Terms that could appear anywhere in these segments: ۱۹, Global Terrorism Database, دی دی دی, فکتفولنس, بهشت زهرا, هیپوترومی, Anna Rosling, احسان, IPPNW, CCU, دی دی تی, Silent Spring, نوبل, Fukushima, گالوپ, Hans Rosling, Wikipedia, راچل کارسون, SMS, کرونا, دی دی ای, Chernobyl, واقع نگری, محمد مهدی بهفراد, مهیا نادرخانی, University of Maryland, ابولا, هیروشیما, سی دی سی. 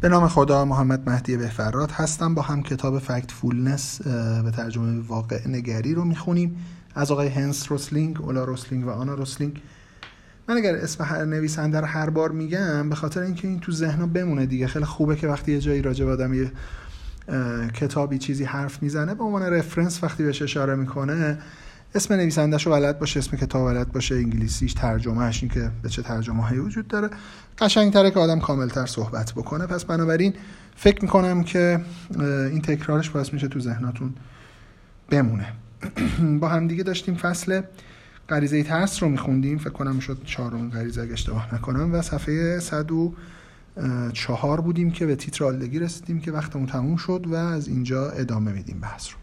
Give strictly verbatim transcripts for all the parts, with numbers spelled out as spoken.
به نام خدا، محمد مهدی بهفراد هستم. با هم کتاب فکتفولنس به ترجمه واقع نگری رو میخونیم از آقای هنس روسلینگ، اولا روسلینگ و آنا روسلینگ. من اگر اسم هر نویسنده رو هر بار میگم به خاطر اینکه این تو ذهنم بمونه دیگه. خیلی خوبه که وقتی یه جایی راجع به آدم یه کتابی چیزی حرف میزنه به عنوان رفرنس وقتی بهش اشاره میکنه اسم نویسنده‌شو بلد باشه، اسم کتاب بلد باشه، انگلیسیش، ترجمه‌اش، این که به چه ترجمه‌هایی وجود داره، قشنگ‌تره که آدم کامل‌تر صحبت بکنه. پس بنابراین فکر می‌کنم که این تکرارش باعث میشه تو ذهنتون بمونه. با هم دیگه داشتیم فصل غریزه ترس رو می‌خوندیم، فکر کنم شد چهارم غریزه اگه اشتباه نکنم، و صفحه صد و چهار بودیم که به تیتر آلودگی رسیدیم که وقتمون تموم شد و از اینجا ادامه میدیم بحث رو.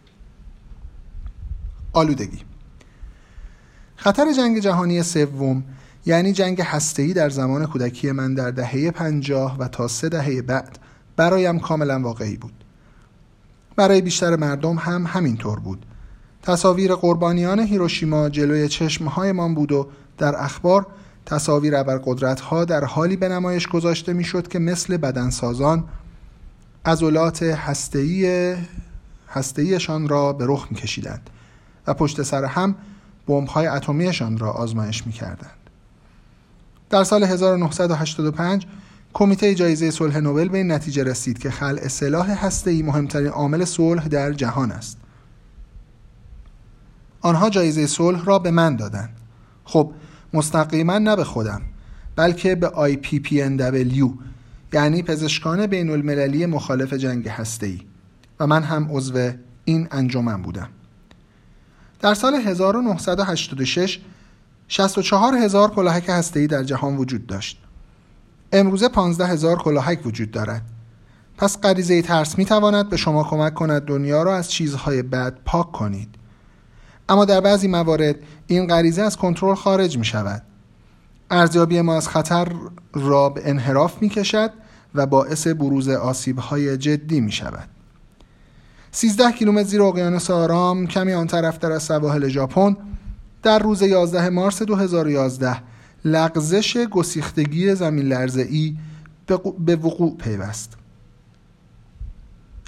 آلودگی، خطر جنگ جهانی سوم، یعنی جنگ هسته‌ای، در زمان کودکی من در دهه پنجاه و تا سه دهه بعد برایم کاملا واقعی بود. برای بیشتر مردم هم همینطور بود. تصاویر قربانیان هیروشیما جلوی چشمهایمان بود و در اخبار تصاویر ابرقدرت‌ها در حالی به نمایش گذاشته می‌شد که مثل بدنسازان عضلات هسته‌ای هسته‌ایشان را به رخ می‌کشیدند و پشت سر هم بمب‌های اتمیشان را آزمایش می‌کردند. در سال هزار و نهصد و هشتاد و پنج کمیته جایزه صلح نوبل به این نتیجه رسید که خلع سلاح هسته‌ای مهمترین عامل صلح در جهان است. آنها جایزه صلح را به من دادند. خب مستقیما نه به خودم، بلکه به آی پی پی ان دبلیو، یعنی پزشکان بین‌المللی مخالف جنگ هسته‌ای، و من هم عضو این انجمن بودم. در سال هزار و نهصد و هشتاد و شش شصت و چهار هزار کلاهک هسته‌ای در جهان وجود داشت. امروزه پانزده هزار کلاهک وجود دارد. پس غریزه ترس می‌تواند به شما کمک کند دنیا را از چیزهای بد پاک کنید. اما در بعضی موارد این غریزه از کنترل خارج می‌شود. ارزیابی ما از خطر را به انحراف می‌کشد و باعث بروز آسیب‌های جدی می‌شود. سیزده کیلومتر زیر اقیانوس آرام، کمی آن طرفتر از سواحل ژاپن، در روز یازده مارس دو هزار و یازده لغزش گسیختگی زمین لرزه‌ای به وقوع پیوست.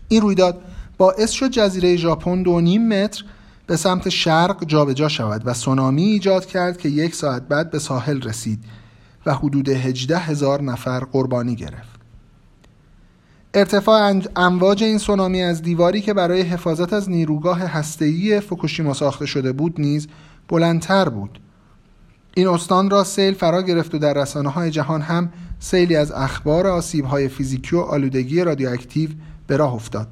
این رویداد باعث شد جزیره ژاپن دو و نیم متر به سمت شرق جابجا شود و سونامی ایجاد کرد که یک ساعت بعد به ساحل رسید و حدود هجده هزار نفر قربانی گرفت. ارتفاع امواج این سونامی از دیواری که برای حفاظت از نیروگاه هسته‌ای فوکوشیما ساخته شده بود نیز بلندتر بود. این استان را سیل فرا گرفت و در رسانه‌های جهان هم سیلی از اخبار آسیب‌های فیزیکی و آلودگی رادیواکتیو به راه افتاد.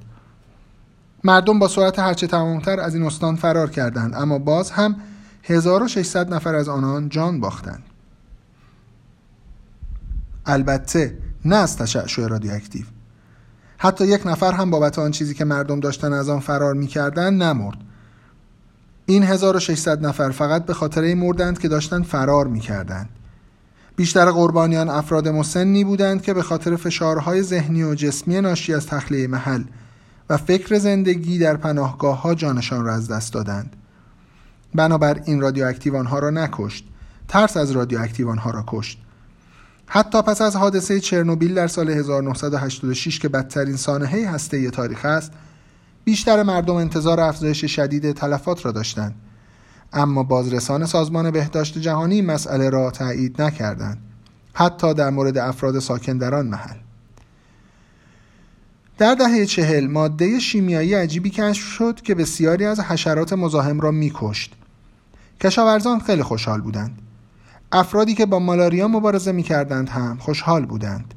مردم با سرعت هرچه تمامتر از این استان فرار کردند، اما باز هم هزار و ششصد نفر از آنان جان باختند. البته نه از تشعشع رادیواکتیو. حتی یک نفر هم بابت آن چیزی که مردم داشتن از آن فرار می‌کردن نمرد. این هزار و ششصد نفر فقط به خاطر این مردند که داشتن فرار می‌کردند. بیشتر قربانیان افراد مسنی بودند که به خاطر فشارهای ذهنی و جسمی ناشی از تخلیه محل و فکر زندگی در پناهگاه‌ها جانشان را از دست دادند. بنابر این رادیواکتیو آنها را نکشت، ترس از رادیواکتیو آنها را کشت. حتی پس از حادثه چرنوبیل در سال هزار و نهصد و هشتاد و شش که بدترین سانحه هسته‌ای تاریخ است، بیشتر مردم انتظار افزایش شدید تلفات را داشتند، اما بازرسان سازمان بهداشت جهانی مسئله را تایید نکردند، حتی در مورد افراد ساکن در آن محل. در دهه چهل ماده شیمیایی عجیبی کشف شد که بسیاری از حشرات مزاحم را می‌کشت. کشاورزان خیلی خوشحال بودند. افرادی که با مالاریا مبارزه می‌کردند هم خوشحال بودند.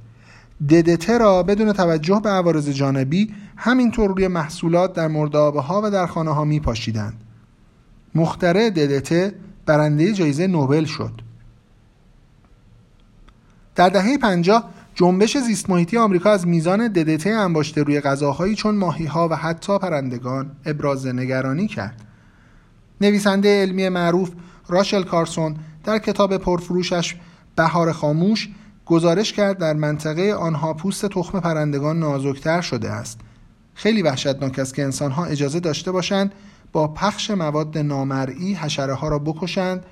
دی دی تی را بدون توجه به عوارض جانبی همینطور روی محصولات در مردابه‌ها و در خانه‌ها می‌پاشیدند. مخترع دی دی تی برنده جایزه نوبل شد. در دهه پنجاه جنبش زیست محیطی آمریکا از میزان دی دی تی انباشته روی غذاهایی چون ماهی‌ها و حتی پرندگان ابراز نگرانی کرد. نویسنده علمی معروف راچل کارسون در کتاب پرفروشش بهار خاموش گزارش کرد در منطقه آنها پوست تخم پرندگان نازکتر شده است. خیلی وحشتناک است که انسان‌ها اجازه داشته باشند با پخش مواد نامرئی حشره‌ها را بکشند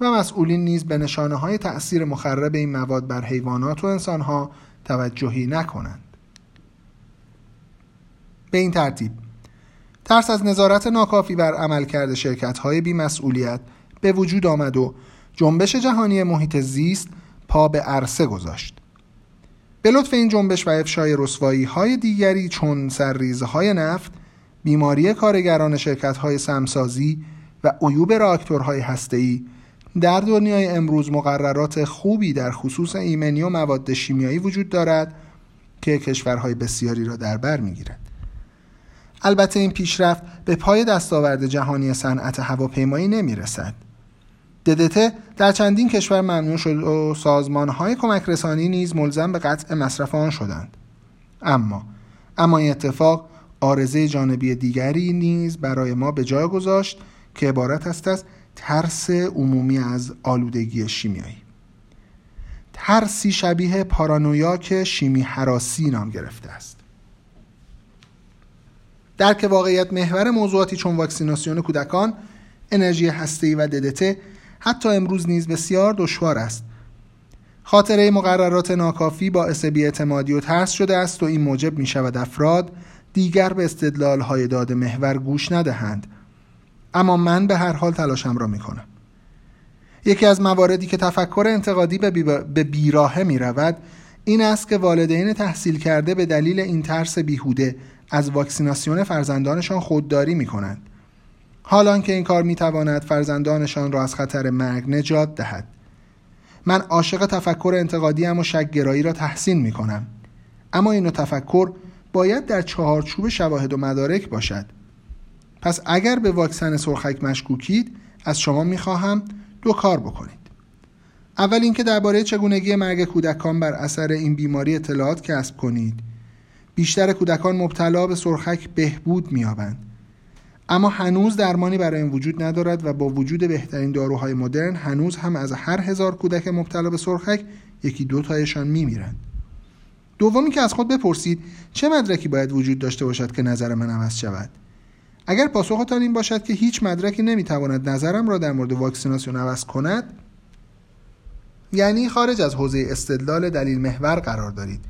و مسئولین نیز به نشانه‌های تأثیر مخرب این مواد بر حیوانات و انسان‌ها توجهی نکنند. به این ترتیب: ترس از نظارت ناکافی بر عملکرد شرکت‌های بی‌مسئولیت به وجود آمد و جنبش جهانی محیط زیست پا به عرصه گذاشت. به لطف این جنبش و افشای رسوایی‌های دیگری چون سرریزهای نفت، بیماری کارگران شرکت‌های سمسازی و عیوب راکتورهای هسته‌ای، در دنیای امروز مقررات خوبی در خصوص ایمنی و مواد شیمیایی وجود دارد که کشورهای بسیاری را در بر می‌گیرد. البته این پیشرفت به پای دستاورد جهانی صنعت هواپیمایی نمی‌رسد. دی دی تی در چندین کشور ممنوع شد و سازمان‌های کمک رسانی نیز ملزم به قطع مصرف آن شدند. اما اما این اتفاق عارضه جانبی دیگری نیز برای ما به جای گذاشت که عبارت است از ترس عمومی از آلودگی شیمیایی. ترسی شبیه پارانویا که شیمی هراسی نام گرفته است. درک واقعیت محور موضوعاتی چون واکسیناسیون کودکان، انرژی هسته‌ای و دی دی تی حتی امروز نیز بسیار دشوار است. خاطره مقررات ناکافی باعث بی‌اعتمادی و ترس شده است و این موجب می‌شود افراد دیگر به استدلال‌های داده محور گوش ندهند. اما من به هر حال تلاشم را می‌کنم. یکی از مواردی که تفکر انتقادی به, بی... به بیراهه می‌رود این است که والدین تحصیل کرده به دلیل این ترس بیهوده از واکسیناسیون فرزندانشان خودداری می‌کنند. حالان که این کار می‌تواند فرزندانشان را از خطر مرگ نجات دهد. من عاشق تفکر انتقادی ام و شک‌گرایی را تحسین می‌کنم. اما این تفکر باید در چهارچوب شواهد و مدارک باشد. پس اگر به واکسن سرخک مشکوکید، از شما می‌خواهم دو کار بکنید. اول اینکه درباره چگونگی مرگ کودکان بر اثر این بیماری اطلاعات کسب کنید. بیشتر کودکان مبتلا به سرخک بهبود می‌یابند، اما هنوز درمانی برای این وجود ندارد و با وجود بهترین داروهای مدرن هنوز هم از هر هزار کودک مبتلا به سرخک یکی دو تایشان می‌میرند. دومی که از خود بپرسید چه مدرکی باید وجود داشته باشد که نظر من عوض شود. اگر پاسختان این باشد که هیچ مدرکی نمیتواند نظرم را در مورد واکسیناسیون عوض کند، یعنی خارج از حوزه استدلال دلیل محور قرار دارید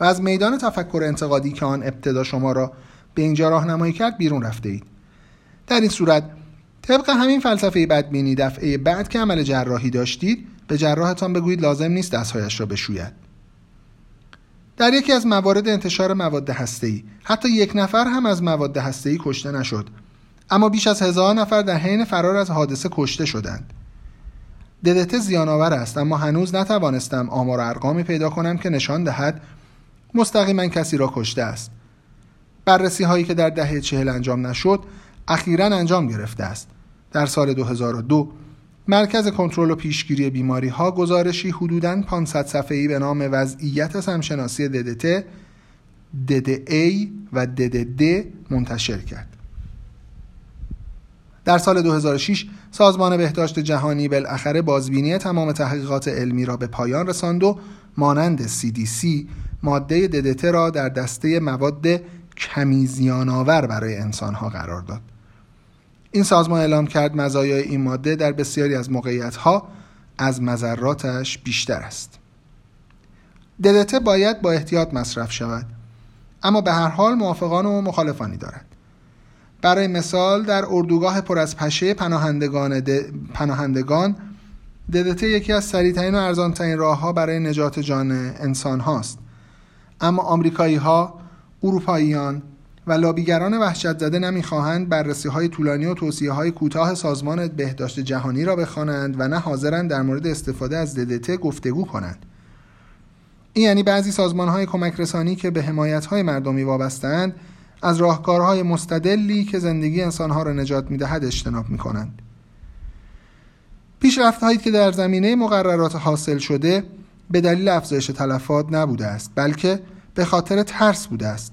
و از میدان تفکر انتقادی که آن ابتدا شما را به اینجا راهنمایی کرد بیرون رفته اید. در این صورت طبق همین فلسفه بدبینی، دفعه بعد که عمل جراحی داشتید به جراحتان بگویید لازم نیست دستهایش را بشوید. در یکی از موارد انتشار مواد هسته‌ای حتی یک نفر هم از مواد هسته‌ای کشته نشد، اما بیش از هزار نفر در حین فرار از حادثه کشته شدند. دی دی تی زیان آور است، اما هنوز نتوانستم آمار و ارقامی پیدا کنم که نشان دهد مستقیما کسی را کشته است. بررسی هایی که در دهه چهل انجام نشد اخیراً انجام گرفته است. در سال دو هزار و دو مرکز کنترل و پیشگیری بیماری‌ها گزارشی حدوداً پانصد صفحه‌ای به نام وضعیت سمشناسی دی دی تی، دی دی ای و دی دی دی منتشر کرد. در سال دو هزار و شش سازمان بهداشت جهانی بالاخره بازبینی تمام تحقیقات علمی را به پایان رساند و مانند سی دی سی ماده دی دی تی را در دسته مواد کمی زیان‌آور برای انسان‌ها قرار داد. این سازمان اعلام کرد مزایای این ماده در بسیاری از موقعیت‌ها از مضراتش بیشتر است. دی دی تی باید با احتیاط مصرف شود، اما به هر حال موافقان و مخالفانی دارد. برای مثال در اردوگاه پر از پشه پناهندگان پناهندگان دی دی تی یکی از سریع‌ترین و ارزان‌ترین راه‌ها برای نجات جان انسان هاست. اما آمریکایی‌ها، اروپاییان و لابیگران وحشت زده نمی‌خواهند بررسی‌های طولانی و توصیه‌های کوتاه سازمان بهداشت جهانی را بخوانند و نه حاضرند در مورد استفاده از دی دی تی گفتگو کنند. این یعنی بعضی سازمان‌های کمک رسانی که به حمایت‌های مردمی وابسته‌اند از راهکارهای مستدلی که زندگی انسان‌ها را نجات می‌دهد اجتناب می‌کنند. پیشرفت‌هایی که در زمینه مقررات حاصل شده به دلیل افزایش تلفات نبوده است، بلکه به خاطر ترس بوده است.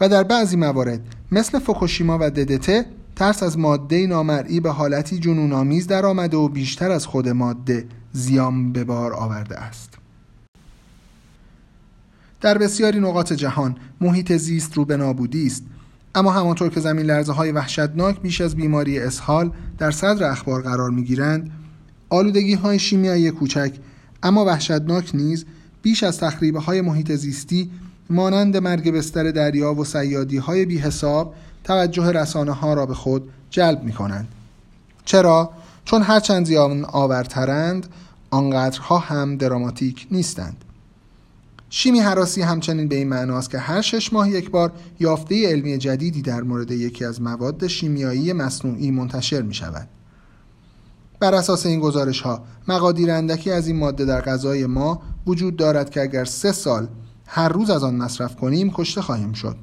و در بعضی موارد مثل فوکوشیما و دی دی تی ترس از ماده نامرئی به حالتی جنون‌آمیز در آمده و بیشتر از خود ماده زیان به بار آورده است. در بسیاری نقاط جهان محیط زیست رو به نابودی است، اما همانطور که زمین لرزه‌های وحشتناک بیش از بیماری اسهال در صدر اخبار قرار می‌گیرند، آلودگی‌های شیمیایی کوچک اما وحشتناک نیز بیش از تخریب‌های محیط زیستی مانند مرگ بستر دریا و صیادی‌های بی‌حساب توجه رسانه‌ها را به خود جلب می‌کنند. چرا؟ چون هرچند زیان آورترند، آنقدرها هم دراماتیک نیستند. شیمی هراسی همچنین به این معناست که هر شش ماه یک بار یافته علمی جدیدی در مورد یکی از مواد شیمیایی مصنوعی منتشر می شود. بر اساس این گزارش ها مقادیر اندکی از این ماده در غذای ما وجود دارد که اگر سه سال هر روز از آن مصرف کنیم کشته خواهیم شد.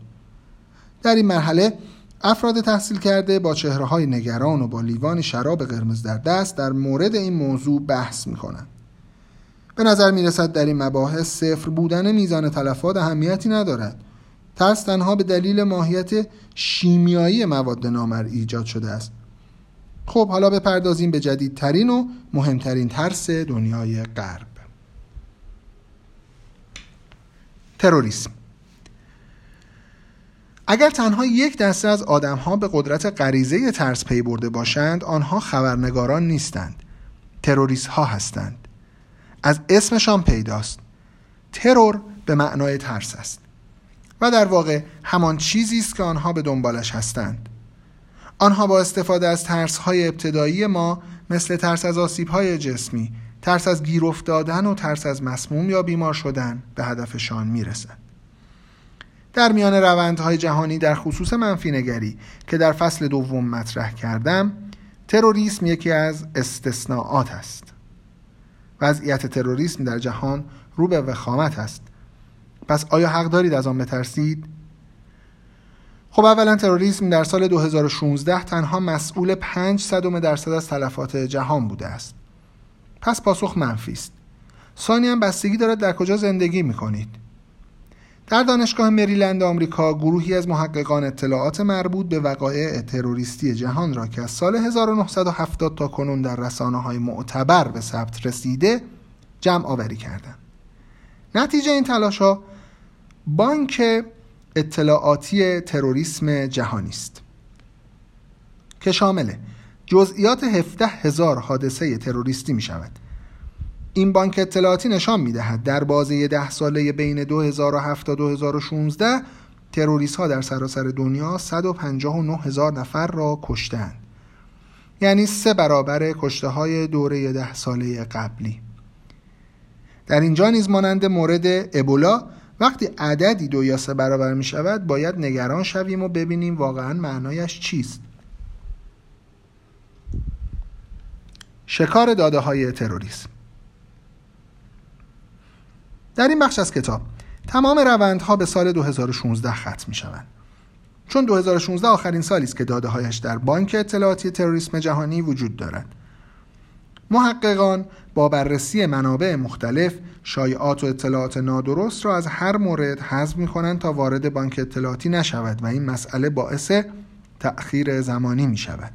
در این مرحله افراد تحصیل کرده با چهره های نگران و با لیوان شراب قرمز در دست در مورد این موضوع بحث می کنند. به نظر می رسد در این مباحث صفر بودن میزان تلفات اهمیتی ندارد. ترس تنها به دلیل ماهیت شیمیایی مواد نامرئی ایجاد شده است. خب حالا بپردازیم به جدیدترین و مهمترین ترس دنیای غرب: تروریسم. اگر تنها یک دسته از آدم‌ها به قدرت غریزه ترس پی برده باشند، آنها خبرنگاران نیستند، تروریست‌ها هستند. از اسمشان پیداست، ترور به معنای ترس است و در واقع همان چیزی است که آنها به دنبالش هستند. آنها با استفاده از ترس‌های ابتدایی ما، مثل ترس از آسیب‌های جسمی، ترس از گیر افتادن و ترس از مسموم یا بیمار شدن، به هدفشان میرسند. در میان روندهای جهانی در خصوص منفی نگری که در فصل دوم مطرح کردم، تروریسم یکی از استثناءات است. وضعیت تروریسم در جهان رو به وخامت است. پس آیا حق دارید از آن بترسید؟ خب اولا تروریسم در سال دو هزار و شانزده تنها مسئول پنج صدم درصد از تلفات جهان بوده است. پس پاسخ منفی است. ثانیاً بستگی دارد در کجا زندگی می‌کنید. در دانشگاه مریلند آمریکا گروهی از محققان اطلاعات مربوط به وقایع تروریستی جهان را که از سال هزار و نهصد و هفتاد تا کنون در رسانه‌های معتبر به ثبت رسیده جمع آوری کردند. نتیجه این تلاش‌ها بانک اطلاعاتی تروریسم جهانی است که شامل جزئیات هفده هزار حادثه تروریستی می‌شود. این بانک اطلاعاتی نشان می‌دهد در بازه ده ساله بین دو هزار و هفت تا دو هزار و شانزده تروریست‌ها در سراسر دنیا صد و پنجاه و نه هزار نفر را کشتند. یعنی سه برابر کشته‌های دوره ده ساله قبلی. در اینجا نیز مانند مورد ابولا وقتی عددی دو یا سه برابر می‌شود باید نگران شویم و ببینیم واقعاً معنایش چیست. شکار داده‌های تروریسم. در این بخش از کتاب تمام روندها به سال دو هزار و شانزده ختم می‌شوند. چون دو هزار و شانزده آخرین سالی است که داده‌هایش در بانک اطلاعاتی تروریسم جهانی وجود دارد. محققان با بررسی منابع مختلف شایعات و اطلاعات نادرست را از هر مورد حذف می‌کنند تا وارد بانک اطلاعاتی نشود و این مسئله باعث تأخیر زمانی می‌شود.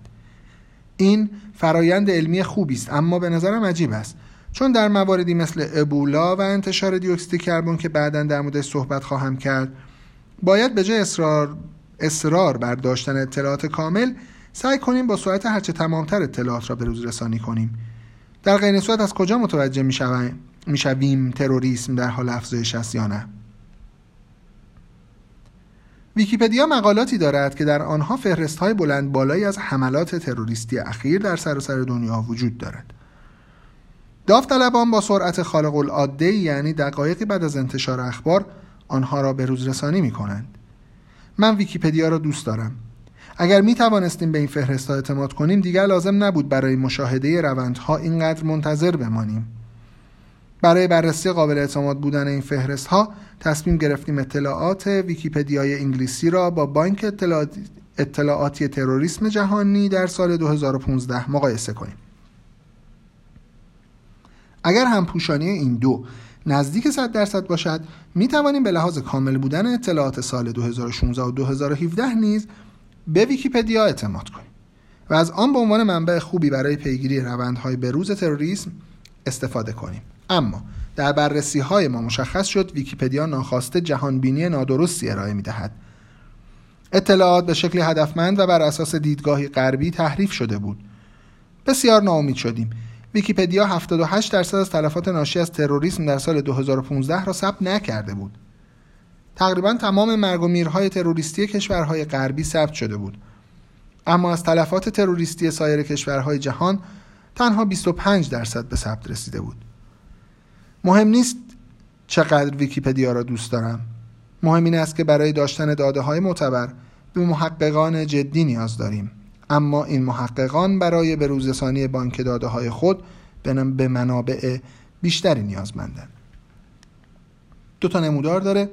این فرایند علمی خوبی است، اما به نظرم عجیب است چون در مواردی مثل ابولا و انتشار دیوکسید کربن که بعداً در موردش صحبت خواهم کرد، باید به جای اصرار اصرار بر داشتن اطلاعات کامل سعی کنیم با سرعت هرچه تمامتر اطلاعات را به روز رسانی کنیم. در غیر این صورت از کجا متوجه میشویم تروریسم در حال افزایش است یا نه؟ ویکیپدیا مقالاتی دارد که در آنها فهرست‌های بلند بالایی از حملات تروریستی اخیر در سراسر دنیا وجود دارد. داوطلبان با سرعت خارق العاده، یعنی دقایقی بعد از انتشار اخبار، آنها را به روز رسانی می کنند. من ویکیپدیا را دوست دارم. اگر می توانستیم به این فهرست‌ها اعتماد کنیم دیگر لازم نبود برای مشاهده روندها اینقدر منتظر بمانیم. برای بررسی قابل اعتماد بودن این فهرست‌ها تصمیم گرفتیم اطلاعات ویکیپدیای انگلیسی را با بانک اطلاعات... اطلاعاتی تروریسم جهانی در سال دو هزار و پانزده مقایسه کنیم. اگر همپوشانی این دو نزدیک صد درصد باشد، می توانیم به لحاظ کامل بودن اطلاعات سال دو هزار و شانزده و دو هزار و هفده نیز به ویکیپدیا اعتماد کنیم و از آن به عنوان منبع خوبی برای پیگیری روندهای بروز تروریسم استفاده کنیم. اما در بررسی‌های ما مشخص شد ویکیپدیا ناخواسته جهانبینی نادرستی ارائه می‌دهد. اطلاعات به شکل هدفمند و بر اساس دیدگاهی غربی تحریف شده بود. بسیار ناامید شدیم. ویکیپدیا هفتاد و هشت درصد از تلفات ناشی از تروریسم در سال دو هزار و پانزده را ثبت نکرده بود. تقریبا تمام مرگ و میرهای تروریستی کشورهای غربی ثبت شده بود، اما از تلفات تروریستی سایر کشورهای جهان تنها بیست و پنج درصد به ثبت رسیده بود. مهم نیست چقدر ویکی‌پدیا را دوست دارم، مهم این است که برای داشتن داده‌های معتبر به محققان جدی نیاز داریم، اما این محققان برای به‌روزرسانی بانک داده‌های خود به منابع بیشتری نیازمندند. دو تا نمودار داره: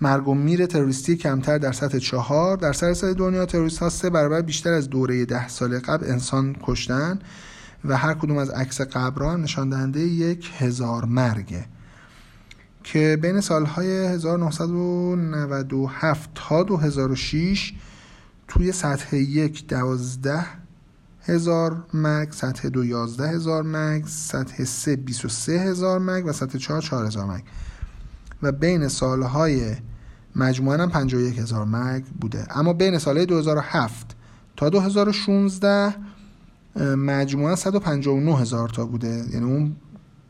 مرگ و میر تروریستی کمتر در سطح چهار. در سراسر دنیا تروریست‌ها سه برابر بیشتر از دوره ده سال قبل انسان کشتن و هر کدوم از عکس قبران نشان دهنده یک هزار مرگه که بین سالهای هزار و نهصد و نود و هفت تا دو هزار و شش توی سطح یک دوازده هزار مرگ، سطح دو یازده هزار مرگ، سطح سه بیست و سه هزار مرگ و سطح چهار چهار هزار مرگ و بین سالهای مجموعاً پنجاه و یک هزار مرگ بوده. اما بین سالهای دو هزار و هفت تا دو هزار و شانزده مجموعاً صد و پنجاه و نه هزار تا بوده، یعنی اون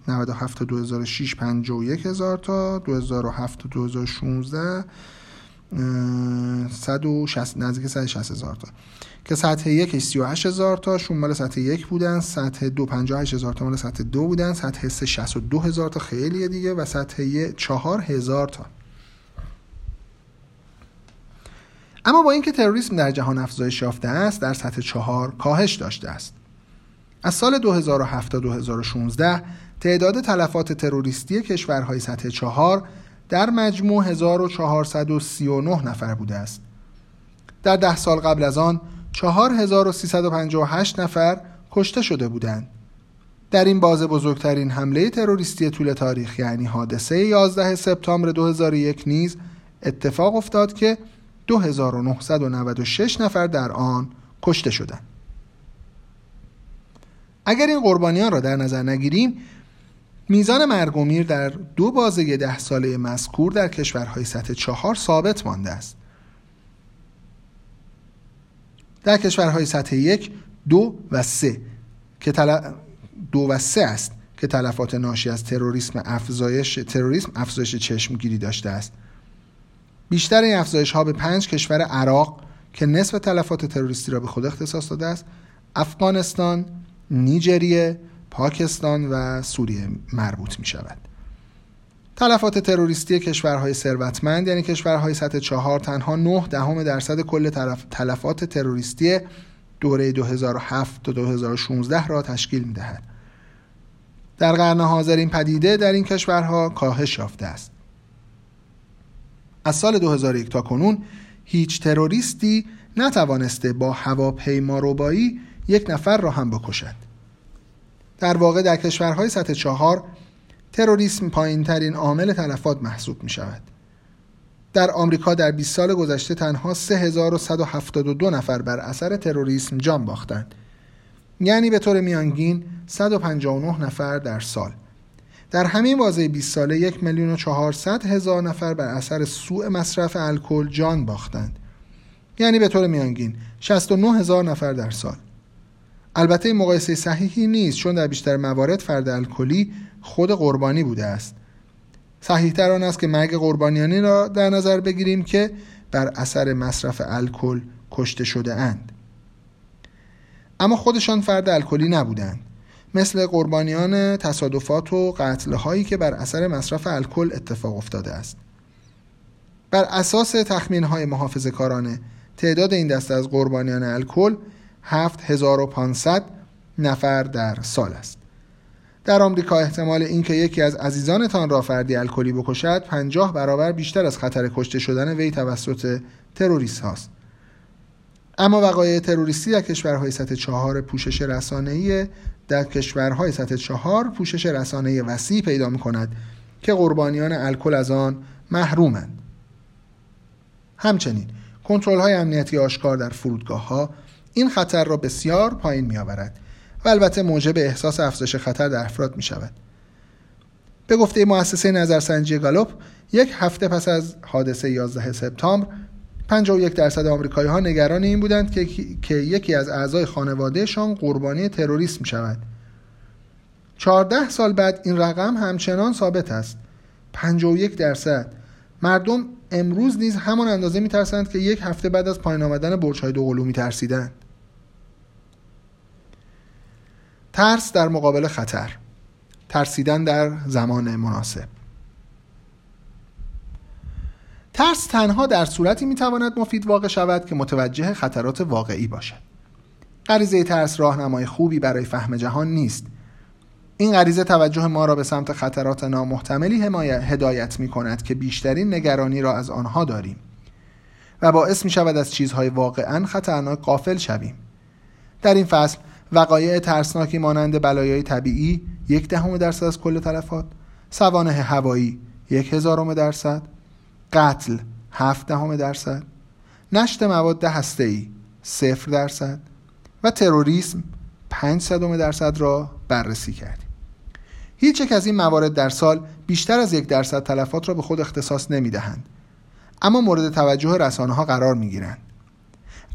نود و هفت تا دو هزار و شش پنجاه و یک هزار تا، دو هزار و هفت تا دو هزار و شانزده صد و شصت نزدیک صد و شصت هزار تا که سطح یک سی و هشت هزار تا شمال سطح یک بودن، سطح دو پنجاه و هشت هزار تا مال سطح دو بودن، سطح سه شصت و دو هزار تا خیلیه دیگه و سطح چهار هزار تا. اما با اینکه تروریسم در جهان افزایش یافته است، در سطح چهار کاهش داشته است. از سال دو هزار و هفت تا دو هزار و شانزده تعداد تلفات تروریستی کشورهای سطح چهار در مجموع هزار و چهارصد و سی و نه نفر بوده است. در ده سال قبل از آن چهار هزار و سیصد و پنجاه و هشت نفر کشته شده بودند. در این بازه بزرگترین حمله تروریستی طول تاریخ، یعنی حادثه یازده سپتامبر دو هزار و یک نیز اتفاق افتاد که دو هزار و نهصد و نود و شش نفر در آن کشته شدند. اگر این قربانیان را در نظر نگیریم، میزان مرگ و میر در دو بازه ده ساله مذکور در کشورهای سطح چهار ثابت مانده است. در کشورهای سطح یک، دو و سه که تل... دو و سه است که تلفات ناشی از تروریسم افزایش تروریسم افزایش چشمگیری داشته است. بیشتر این افزایش ها به پنج کشور عراق که نصف تلفات تروریستی را به خود اختصاص داده است، افغانستان، نیجریه، پاکستان و سوریه مربوط می شود. تلفات تروریستی کشورهای ثروتمند، یعنی کشورهای سطح چهار، تنها نه دهم درصد کل تلف... تلفات تروریستی دوره دو هزار و هفت تا دو هزار و شانزده را تشکیل می دهد. در قرن حاضر این پدیده در این کشورها کاهش یافته است. از سال دو هزار و یک تا کنون هیچ تروریستی نتوانسته با هواپیما ربایی یک نفر را هم بکشد. در واقع در کشورهای سطح چهار تروریسم پایین‌ترین عامل تلفات محسوب می شود. در آمریکا در بیست سال گذشته تنها سه هزار و صد و هفتاد و دو نفر بر اثر تروریسم جان باختند، یعنی به طور میانگین صد و پنجاه و نه نفر در سال. در همین بازه بیست ساله یک میلیون و چهارصد هزار نفر بر اثر سوء مصرف الکل جان باختند، یعنی به طور میانگین شصت و نه هزار نفر در سال. البته این مقایسه صحیحی نیست، چون در بیشتر موارد فرد الکلی خود قربانی بوده است. صحیح‌تر آن است که مرگ قربانیانی را در نظر بگیریم که بر اثر مصرف الکل کشته شده اند، اما خودشان فرد الکلی نبودند، مثل قربانیان تصادفات و قتل‌هایی که بر اثر مصرف الکل اتفاق افتاده است. بر اساس تخمین‌های محافظه‌کارانه تعداد این دسته از قربانیان الکل هفت هزار و پانصد نفر در سال است. در آمریکا احتمال اینکه یکی از عزیزانتان را فردی الکلی بکشد پنجاه برابر بیشتر از خطر کشته شدن وی توسط تروریست هاست. اما وقایع تروریستی در کشورهای سطح چهار پوشش رسانه‌ای در کشورهای سطح چهار پوشش رسانه‌ای وسیع پیدا می‌کند که قربانیان الکل از آن محرومند. همچنین کنترل‌های امنیتی آشکار در فرودگاه‌ها این خطر را بسیار پایین می‌آورد و البته موجب احساس افزایش خطر در افراد می‌شود. به گفته مؤسسه نظرسنجی گالوپ، یک هفته پس از حادثه یازده سپتامبر پنجاه و یک درصد آمریکایی‌ها نگران این بودند که که یکی از اعضای خانوادهشان قربانی تروریسم شود. چهارده سال بعد این رقم همچنان ثابت است. پنجاه و یک درصد مردم امروز نیز همان اندازه میترسند که یک هفته بعد از پایین آمدن برج‌های دوقلو میترسیدند. ترس در مقابل خطر، ترسیدن در زمان مناسب. ترس تنها در صورتی میتواند مفید واقع شود که متوجه خطرات واقعی باشد. غریزه ترس راهنمای خوبی برای فهم جهان نیست. این غریزه توجه ما را به سمت خطرات نامحتملی هدایت می کند که بیشترین نگرانی را از آنها داریم و باعث می شود از چیزهای واقعا خطرناک غافل شویم. در این فصل وقایع ترسناکی مانند بلایای طبیعی یک دهم درصد از کل تلفات، سوانح هوایی یک هزارم درصد، قتل هفت دهم درصد، نشت مواد هسته‌ای صفر درصد و تروریسم پنج صدم درصد را بررسی کردیم. هیچ یک از این موارد در سال بیشتر از یک درصد تلفات را به خود اختصاص نمی‌دهند، اما مورد توجه رسانه‌ها قرار می‌گیرند.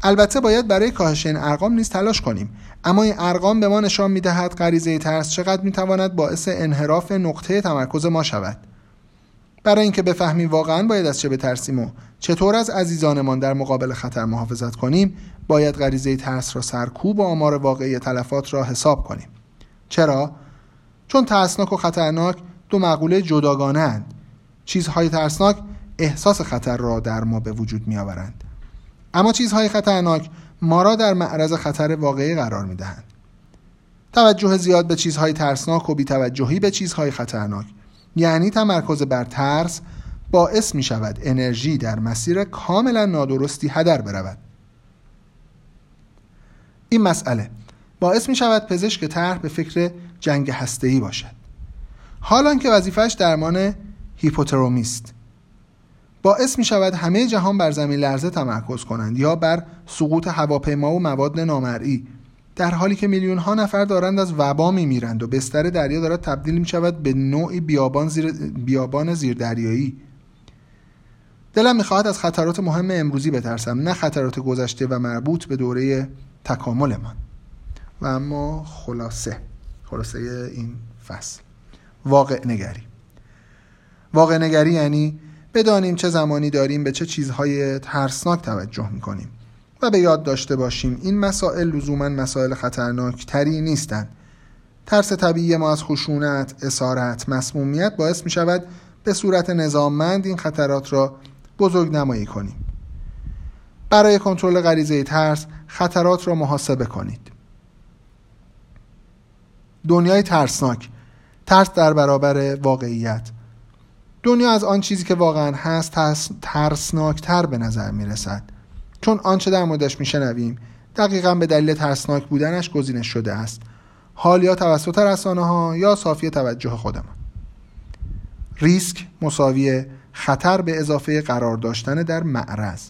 البته باید برای کاهش این ارقام نیز تلاش کنیم، اما این ارقام به ما نشان می‌دهد غریزه ترس چقدر می‌تواند باعث انحراف نقطه تمرکز ما شود. برای اینکه بفهمیم واقعاً باید از چه بترسیم و چطور از عزیزانمان در مقابل خطر محافظت کنیم، باید غریزه ترس را سرکوب و آمار واقعی تلفات را حساب کنیم. چرا؟ چون ترسناک و خطرناک دو مقوله جداگانه اند. چیزهای ترسناک احساس خطر را در ما به وجود می آورند، اما چیزهای خطرناک ما را در معرض خطر واقعی قرار می دهند. توجه زیاد به چیزهای ترسناک و بی‌توجهی به چیزهای خطرناک، یعنی تمرکز بر ترس، باعث می شود انرژی در مسیر کاملا نادرستی هدر برود. این مسئله باعث می شود پزشک طرح به فکر جنگ هسته‌ای باشد، حالان که وظیفه‌اش درمان هیپوترومی است. باعث می شود همه جهان بر زمین لرزه تمرکز کنند یا بر سقوط هواپیما و مواد نامرئی، در حالی که میلیون ها نفر دارند از وبا می میرند و بستر دریا دارد تبدیل می شود به نوعی بیابان زیر بیابان زیردریایی. دلم می خواهد از خطرات مهم امروزی بترسم، نه خطرات گذشته و مربوط به دوره تکامل من. و اما خلاصه خلاصه این فصل، واقع نگری. واقع نگری یعنی بدانیم چه زمانی داریم به چه چیزهای ترسناک توجه می کنیم و به یاد داشته باشیم این مسائل لزوما مسائل خطرناک تری نیستند. ترس طبیعی ما از خشونت، اسارت، مسمومیت باعث می شود به صورت نظاممند این خطرات را بزرگ نمایی کنیم. برای کنترل غریزه ترس خطرات را محاسبه کنید. دنیای ترسناک، ترس در برابر واقعیت. دنیا از آن چیزی که واقعا هست ترس، ترسناکتر به نظر می رسد، چون آنچه در موردش می شنویم دقیقاً به دلیل ترسناک بودنش گزینش شده است، حال یا توسط رسانه ها یا صافی توجه خودمان. ریسک مساوی خطر به اضافه قرار داشتن در معرض.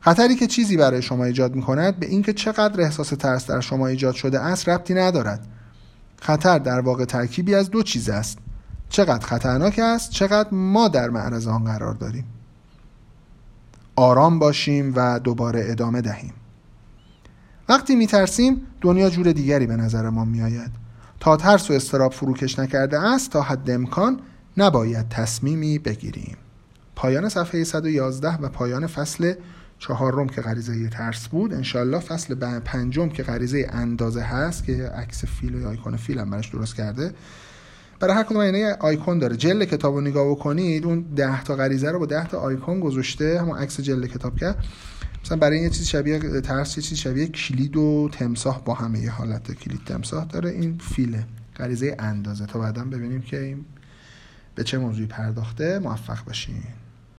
خطری که چیزی برای شما ایجاد می کند به اینکه چقدر احساس ترس در شما ایجاد شده است ربطی ندارد. خطر در واقع ترکیبی از دو چیز است: چقدر خطرناک است، چقدر ما در معرض آن قرار داریم. آرام باشیم و دوباره ادامه دهیم. وقتی میترسیم دنیا جور دیگری به نظر ما میآید. تا ترس و اضطراب فروکش نکرده است تا حد امکان نباید تصمیمی بگیریم. پایان صفحه صد و یازده و پایان فصل چهارم که غریزه ترس بود. انشالله فصل پنجم که غریزه اندازه هست که عکس فیل و آیکون فیل هم برش درست کرده، برای هر کدوم اینه آیکون داره. جلد کتاب رو نگاه بکنید، اون ده تا غریزه رو با ده تا آیکون گذاشته، همون عکس جلد کتاب کرد. مثلا برای این چیز شبیه ترس، یه چیز شبیه کلید و تمساح با همه یه حالت کلید تمساح داره. این فیله، غریزه اندازه. تا بعداً ببینیم که این به چه موضوعی پرداخته. موفق باشین.